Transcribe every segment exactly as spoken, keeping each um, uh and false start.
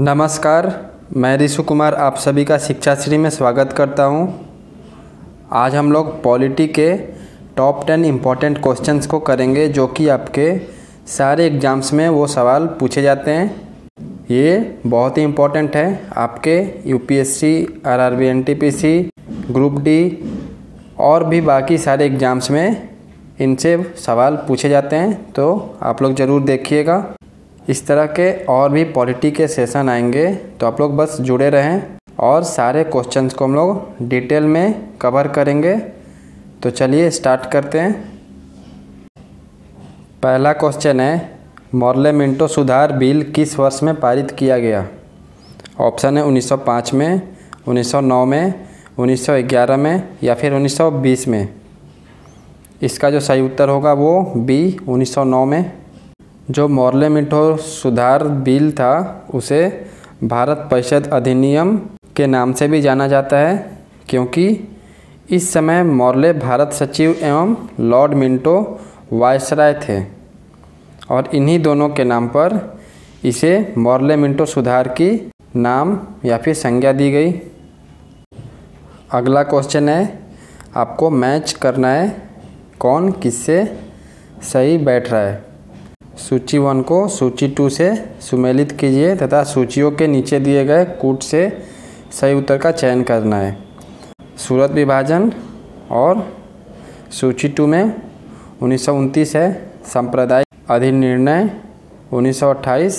नमस्कार, मैं रिशु कुमार आप सभी का शिक्षा श्री में स्वागत करता हूं। आज हम लोग पॉलिटी के टॉप टेन इम्पॉर्टेंट क्वेश्चंस को करेंगे, जो कि आपके सारे एग्ज़ाम्स में वो सवाल पूछे जाते हैं। ये बहुत ही इम्पॉर्टेंट है आपके UPSC, RRB NTPC, group D और भी बाकी सारे एग्ज़ाम्स में इनसे सवाल पूछे जाते हैं, तो आप लोग ज़रूर देखिएगा। इस तरह के और भी पॉलिटी के सेशन आएंगे, तो आप लोग बस जुड़े रहें और सारे क्वेश्चंस को हम लोग डिटेल में कवर करेंगे। तो चलिए स्टार्ट करते हैं। पहला क्वेश्चन है, मॉर्ले मिंटो सुधार बिल किस वर्ष में पारित किया गया? ऑप्शन है उन्नीस सौ पाँच में, उन्नीस सौ नौ में, उन्नीस सौ ग्यारह में या फिर उन्नीस सौ बीस में। इसका जो सही उत्तर होगा वो बी, उन्नीस सौ नौ में। जो मॉर्ले मिंटो सुधार बिल था उसे भारत परिषद अधिनियम के नाम से भी जाना जाता है, क्योंकि इस समय मॉर्ले भारत सचिव एवं लॉर्ड मिंटो वायसराय थे और इन्हीं दोनों के नाम पर इसे मॉर्ले मिंटो सुधार की नाम या फिर संज्ञा दी गई। अगला क्वेश्चन है, आपको मैच करना है कौन किससे सही बैठ रहा है। सूची वन को सूची टू से सुमेलित कीजिए तथा सूचियों के नीचे दिए गए कूट से सही उत्तर का चयन करना है। सूरत विभाजन और सूची टू में उन्नीस सौ उनतीस है, सांप्रदायिक अधिनिर्णय उन्नीस सौ अट्ठाईस,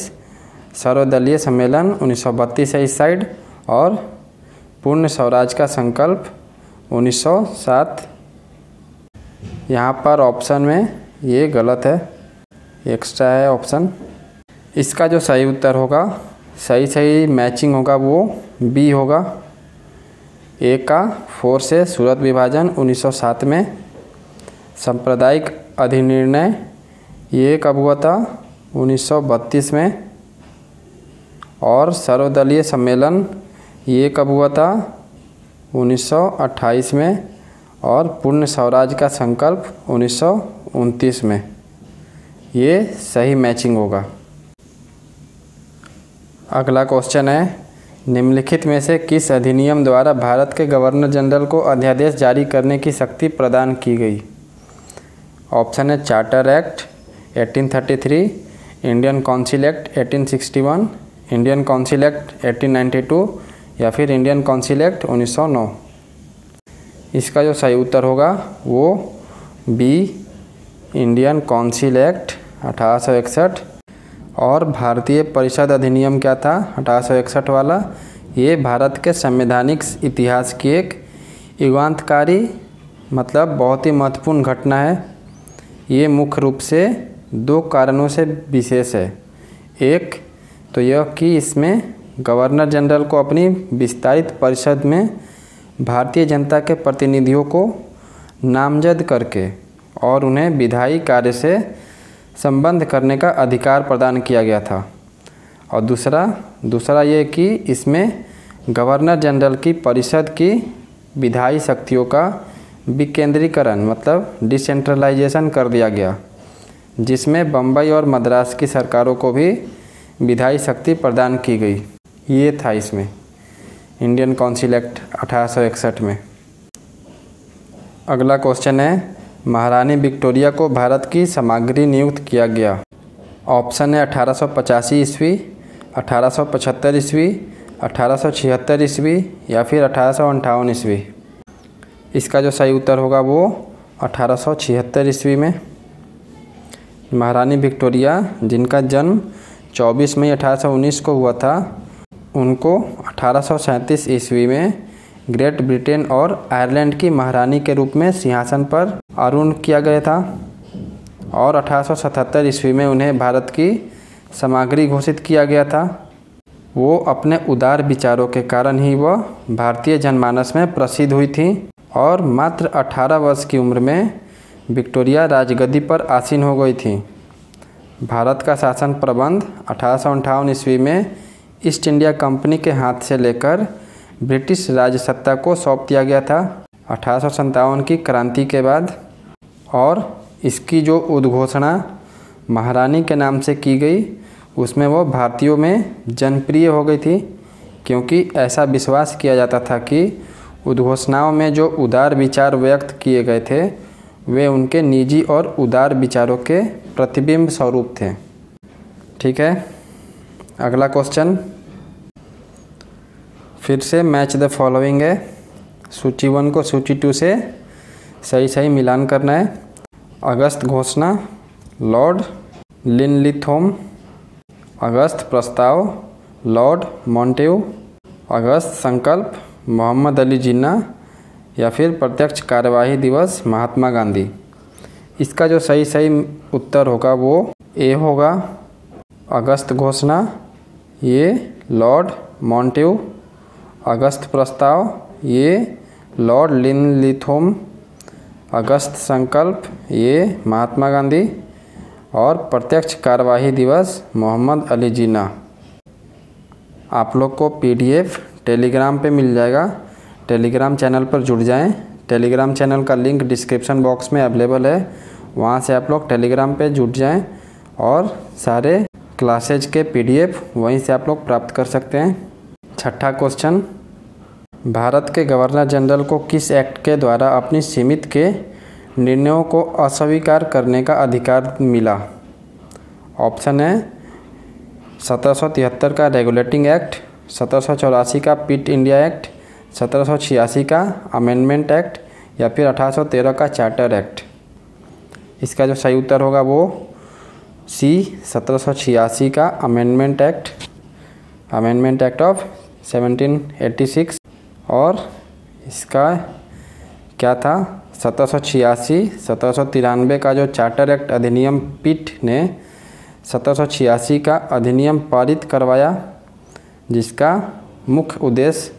सर्वदलीय सम्मेलन उन्नीस सौ बत्तीस है इस साइड, और पूर्ण स्वराज का संकल्प उन्नीस सौ सात। यहाँ पर ऑप्शन में ये गलत है, एक्स्ट्रा है ऑप्शन। इसका जो सही उत्तर होगा, सही सही मैचिंग होगा वो बी होगा, ए का फोर से सूरत विभाजन उन्नीस सौ सात में। सांप्रदायिक अधिनिर्णय ये कब हुआ था, उन्नीस सौ बत्तीस में, और सर्वदलीय सम्मेलन ये कब हुआ था, उन्नीस सौ अट्ठाईस में, और पूर्ण स्वराज का संकल्प उन्नीस सौ उनतीस में। ये सही मैचिंग होगा। अगला क्वेश्चन है, निम्नलिखित में से किस अधिनियम द्वारा भारत के गवर्नर जनरल को अध्यादेश जारी करने की शक्ति प्रदान की गई? ऑप्शन है चार्टर एक्ट अठारह सौ तैंतीस, इंडियन काउंसिल एक्ट अठारह सौ इकसठ, इंडियन काउंसिल एक्ट अठारह सौ बानवे या फिर इंडियन काउंसिल एक्ट उन्नीस सौ नौ। इसका जो सही उत्तर होगा वो बी, इंडियन काउंसिल एक्ट अठारह सौ इकसठ। और भारतीय परिषद अधिनियम क्या था, अठारह सौ इकसठ वाला। ये भारत के संवैधानिक इतिहास की एक युगांतकारी, मतलब बहुत ही महत्वपूर्ण घटना है। ये मुख्य रूप से दो कारणों से विशेष है। एक तो यह कि इसमें गवर्नर जनरल को अपनी विस्तारित परिषद में भारतीय जनता के प्रतिनिधियों को नामजद करके और उन्हें विधायी कार्य से संबंध करने का अधिकार प्रदान किया गया था, और दूसरा दूसरा ये कि इसमें गवर्नर जनरल की परिषद की विधायी शक्तियों का विकेंद्रीकरण, मतलब डिसेंट्रलाइजेशन कर दिया गया, जिसमें बम्बई और मद्रास की सरकारों को भी विधायी शक्ति प्रदान की गई। ये था इसमें इंडियन काउंसिल एक्ट अठारह सौ इकसठ में। अगला क्वेश्चन है, महारानी विक्टोरिया को भारत की सामग्री नियुक्त किया गया। ऑप्शन है अठारह सौ पचासी ईस्वी, अठारह सौ पचहत्तर ईस्वी, अठारह सौ छिहत्तर ईस्वी या फिर अठारह सौ अंठावन ईस्वी। इसका जो सही उत्तर होगा वो अठारह सौ छिहत्तर ईस्वी में। महारानी विक्टोरिया, जिनका जन्म चौबीस मई अठारह सौ उन्नीस को हुआ था, उनको अठारह सौ सैंतीस ईस्वी में ग्रेट ब्रिटेन और आयरलैंड की महारानी के रूप में सिंहासन पर आरूढ़ किया गया था, और अठारह सौ सतहत्तर ईस्वी में उन्हें भारत की सामग्री घोषित किया गया था। वो अपने उदार विचारों के कारण ही वह भारतीय जनमानस में प्रसिद्ध हुई थी, और मात्र अठारह वर्ष की उम्र में विक्टोरिया राजगद्दी पर आसीन हो गई थी। भारत का शासन प्रबंध अठारह सौ अंठावन ईस्वी में ईस्ट इंडिया कंपनी के हाथ से लेकर ब्रिटिश राजसत्ता को सौंप दिया गया था अठारह सौ सत्तावन की क्रांति के बाद, और इसकी जो उद्घोषणा महारानी के नाम से की गई उसमें वो भारतीयों में जनप्रिय हो गई थी, क्योंकि ऐसा विश्वास किया जाता था कि उद्घोषणाओं में जो उदार विचार व्यक्त किए गए थे वे उनके निजी और उदार विचारों के प्रतिबिंब स्वरूप थे। ठीक है, अगला क्वेश्चन फिर से मैच द फॉलोइंग है। सूची वन को सूची टू से सही सही मिलान करना है। अगस्त घोषणा, लॉर्ड लिनलिथोम। अगस्त प्रस्ताव, लॉर्ड मॉन्टेग्यू। अगस्त संकल्प, मोहम्मद अली जिन्ना। या फिर प्रत्यक्ष कार्यवाही दिवस, महात्मा गांधी। इसका जो सही सही उत्तर होगा वो ए होगा। अगस्त घोषणा ये लॉर्ड मॉन्टेग्यू, अगस्त प्रस्ताव ये लॉर्ड लिनलिथोम, अगस्त संकल्प ये महात्मा गांधी, और प्रत्यक्ष कार्यवाही दिवस मोहम्मद अली जिन्ना। आप लोग को पीडीएफ टेलीग्राम पे मिल जाएगा, टेलीग्राम चैनल पर जुड़ जाएं। टेलीग्राम चैनल का लिंक डिस्क्रिप्शन बॉक्स में अवेलेबल है, वहाँ से आप लोग टेलीग्राम पे जुड़ जाएं और सारे क्लासेज के पीडीएफ वहीं से आप लोग प्राप्त कर सकते हैं। छठा क्वेश्चन, भारत के गवर्नर जनरल को किस एक्ट के द्वारा अपनी समिति के निर्णयों को अस्वीकार करने का अधिकार मिला? ऑप्शन है सत्रह सौ तिहत्तर का रेगुलेटिंग एक्ट, सत्रह सौ चौरासी का पिट इंडिया एक्ट, सत्रह सौ छियासी का अमेंडमेंट एक्ट, या फिर अठारह सौ तेरह का चार्टर एक्ट। इसका जो सही उत्तर होगा वो सी सत्रह सौ छियासी का amendment act, amendment act of seventeen eighty six. और इसका क्या था, सत्रह सौ छियासी सत्रह सौ तिरानवे का जो चार्टर एक्ट अधिनियम पीठ ने सत्रह सौ छियासी का अधिनियम पारित करवाया, जिसका मुख्य उद्देश्य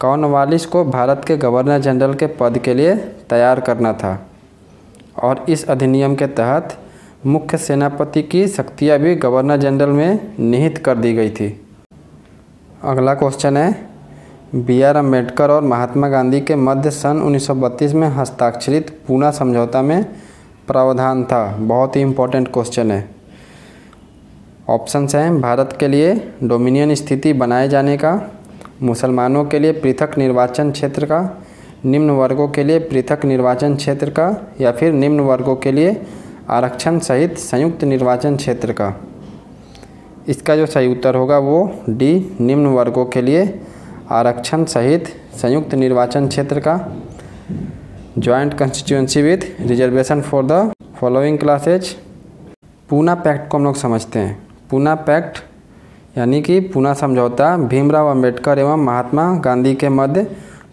कॉर्नवालिस को भारत के गवर्नर जनरल के पद के लिए तैयार करना था। और इस अधिनियम के तहत मुख्य सेनापति की शक्तियाँ भी गवर्नर जनरल में निहित कर दी गई थी। अगला क्वेश्चन है, बी आर अम्बेडकर और महात्मा गांधी के मध्य सन उन्नीस सौ बत्तीस में हस्ताक्षरित पूना समझौता में प्रावधान था। बहुत ही इम्पोर्टेंट क्वेश्चन है। ऑप्शंस हैं भारत के लिए डोमिनियन स्थिति बनाए जाने का, मुसलमानों के लिए पृथक निर्वाचन क्षेत्र का, निम्न वर्गों के लिए पृथक निर्वाचन क्षेत्र का, या फिर निम्न वर्गों के लिए आरक्षण सहित संयुक्त निर्वाचन क्षेत्र का। इसका जो सही उत्तर होगा वो डी निम्न वर्गों के लिए आरक्षण सहित संयुक्त निर्वाचन क्षेत्र का। Joint constituency with reservation for the following classes. Poona pact को हम लोग समझते हैं। पूना पैक्ट यानी कि पूना समझौता भीमराव अंबेडकर एवं महात्मा गांधी के मध्य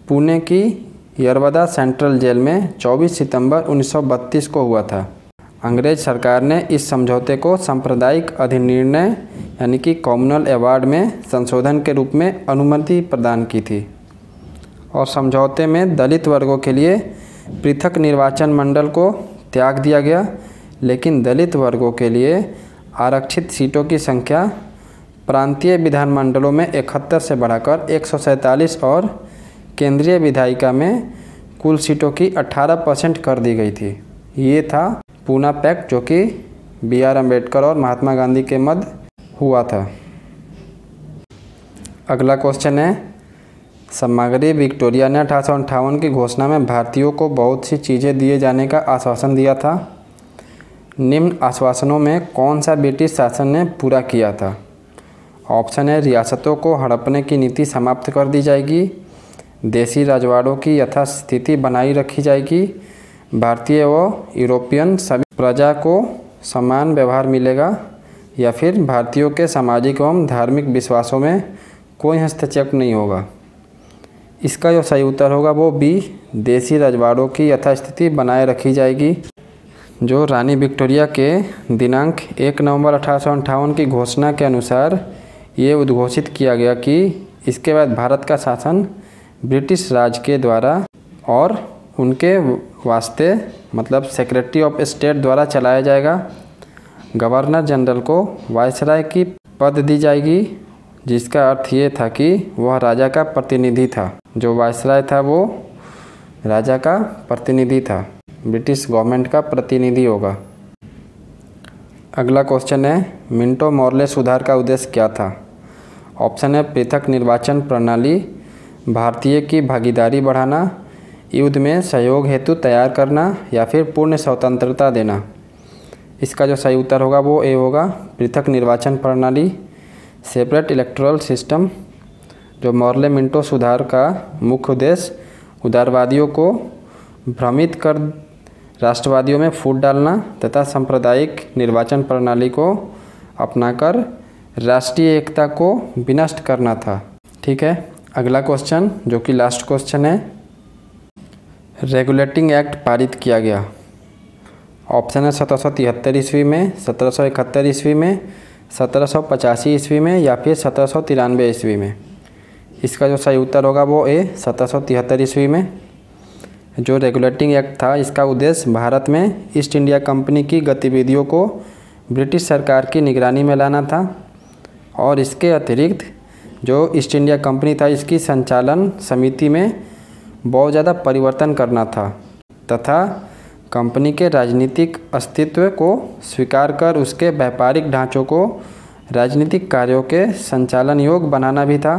पुणे की यरवदा सेंट्रल जेल में चौबीस सितंबर उन्नीस सौ बत्तीस को हुआ था। अंग्रेज सरकार ने इस समझौते को सांप्रदायिक अधिनिर्णय यानी कि कॉम्युनल अवार्ड में संशोधन के रूप में अनुमति प्रदान की थी। और समझौते में दलित वर्गों के लिए पृथक निर्वाचन मंडल को त्याग दिया गया, लेकिन दलित वर्गों के लिए आरक्षित सीटों की संख्या प्रांतीय विधानमंडलों में इकहत्तर से बढ़ाकर एक सौ सैंतालीस और केंद्रीय विधायिका में कुल सीटों की अट्ठारह परसेंट कर दी गई थी। ये था पूना पैक्ट जो कि बी आर अम्बेडकर और महात्मा गांधी के मध्य हुआ था। अगला क्वेश्चन है, सामग्री विक्टोरिया ने अठारह सौ अंठावन की घोषणा में भारतीयों को बहुत सी चीज़ें दिए जाने का आश्वासन दिया था। निम्न आश्वासनों में कौन सा ब्रिटिश शासन ने पूरा किया था? ऑप्शन है रियासतों को हड़पने की नीति समाप्त कर दी जाएगी, देसी राजवाड़ों की यथास्थिति बनाई रखी जाएगी, भारतीय व यूरोपियन सभी प्रजा को समान व्यवहार मिलेगा, या फिर भारतीयों के सामाजिक एवं धार्मिक विश्वासों में कोई हस्तक्षेप नहीं होगा। इसका जो सही उत्तर होगा वो बी देसी रजवाड़ों की यथास्थिति बनाए रखी जाएगी। जो रानी विक्टोरिया के दिनांक एक नवंबर अठारह सौ अंठावन की घोषणा के अनुसार ये उद्घोषित किया गया कि इसके बाद भारत का शासन ब्रिटिश राज के द्वारा और उनके वास्ते मतलब सेक्रेटरी ऑफ स्टेट द्वारा चलाया जाएगा। गवर्नर जनरल को वायसराय की पद दी जाएगी, जिसका अर्थ ये था कि वह राजा का प्रतिनिधि था। जो वायसराय था वो राजा का प्रतिनिधि था, ब्रिटिश गवर्नमेंट का प्रतिनिधि होगा। अगला क्वेश्चन है मिंटो मॉर्ले सुधार का उद्देश्य क्या था। ऑप्शन है पृथक निर्वाचन प्रणाली, भारतीय की भागीदारी बढ़ाना, युद्ध में सहयोग हेतु तैयार करना, या फिर पूर्ण स्वतंत्रता देना। इसका जो सही उत्तर होगा वो ए होगा, पृथक निर्वाचन प्रणाली, सेपरेट इलेक्टोरल सिस्टम। जो मॉर्ले मिंटो सुधार का मुख्य उद्देश्य उदारवादियों को भ्रमित कर राष्ट्रवादियों में फूट डालना तथा सांप्रदायिक निर्वाचन प्रणाली को अपनाकर राष्ट्रीय एकता को विनष्ट करना था। ठीक है, अगला क्वेश्चन जो कि लास्ट क्वेश्चन है, रेगुलेटिंग एक्ट पारित किया गया। ऑप्शन है सत्रह सौ तिहत्तर ईस्वी में, सत्रह सौ इकहत्तर ईस्वी में, सत्रह सौ पचासी ईस्वी में, या फिर सत्रह सौ तिरानवे ईस्वी में। इसका जो सही उत्तर होगा वो ए सत्रह सौ तिहत्तर ईस्वी में। जो रेगुलेटिंग एक्ट था इसका उद्देश्य भारत में ईस्ट इंडिया कंपनी की गतिविधियों को ब्रिटिश सरकार की निगरानी में लाना था, और इसके अतिरिक्त जो ईस्ट इंडिया कंपनी था इसकी संचालन समिति में बहुत ज़्यादा परिवर्तन करना था तथा कंपनी के राजनीतिक अस्तित्व को स्वीकार कर उसके व्यापारिक ढांचों को राजनीतिक कार्यों के संचालन योग्य बनाना भी था।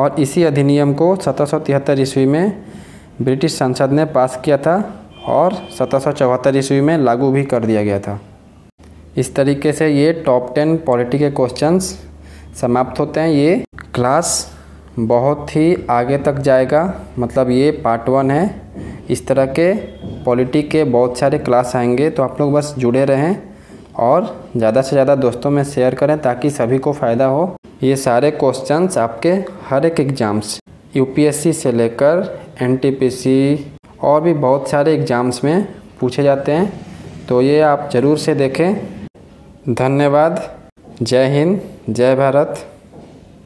और इसी अधिनियम को सत्रह सौ तिहत्तर ईस्वी में ब्रिटिश संसद ने पास किया था और सत्रह सौ चौहत्तर ईस्वी में लागू भी कर दिया गया था। इस तरीके से ये टॉप टेन पॉलिटी के क्वेश्चंस समाप्त होते हैं। ये क्लास बहुत ही आगे तक जाएगा, मतलब ये पार्ट वन है। इस तरह के पॉलिटी के बहुत सारे क्लास आएंगे, तो आप लोग बस जुड़े रहें और ज़्यादा से ज़्यादा दोस्तों में शेयर करें ताकि सभी को फ़ायदा हो। ये सारे क्वेश्चंस आपके हर एक एग्ज़ाम्स यूपीएससी से लेकर एनटीपीसी और भी बहुत सारे एग्ज़ाम्स में पूछे जाते हैं, तो ये आप ज़रूर से देखें। धन्यवाद। जय हिंद, जय भारत।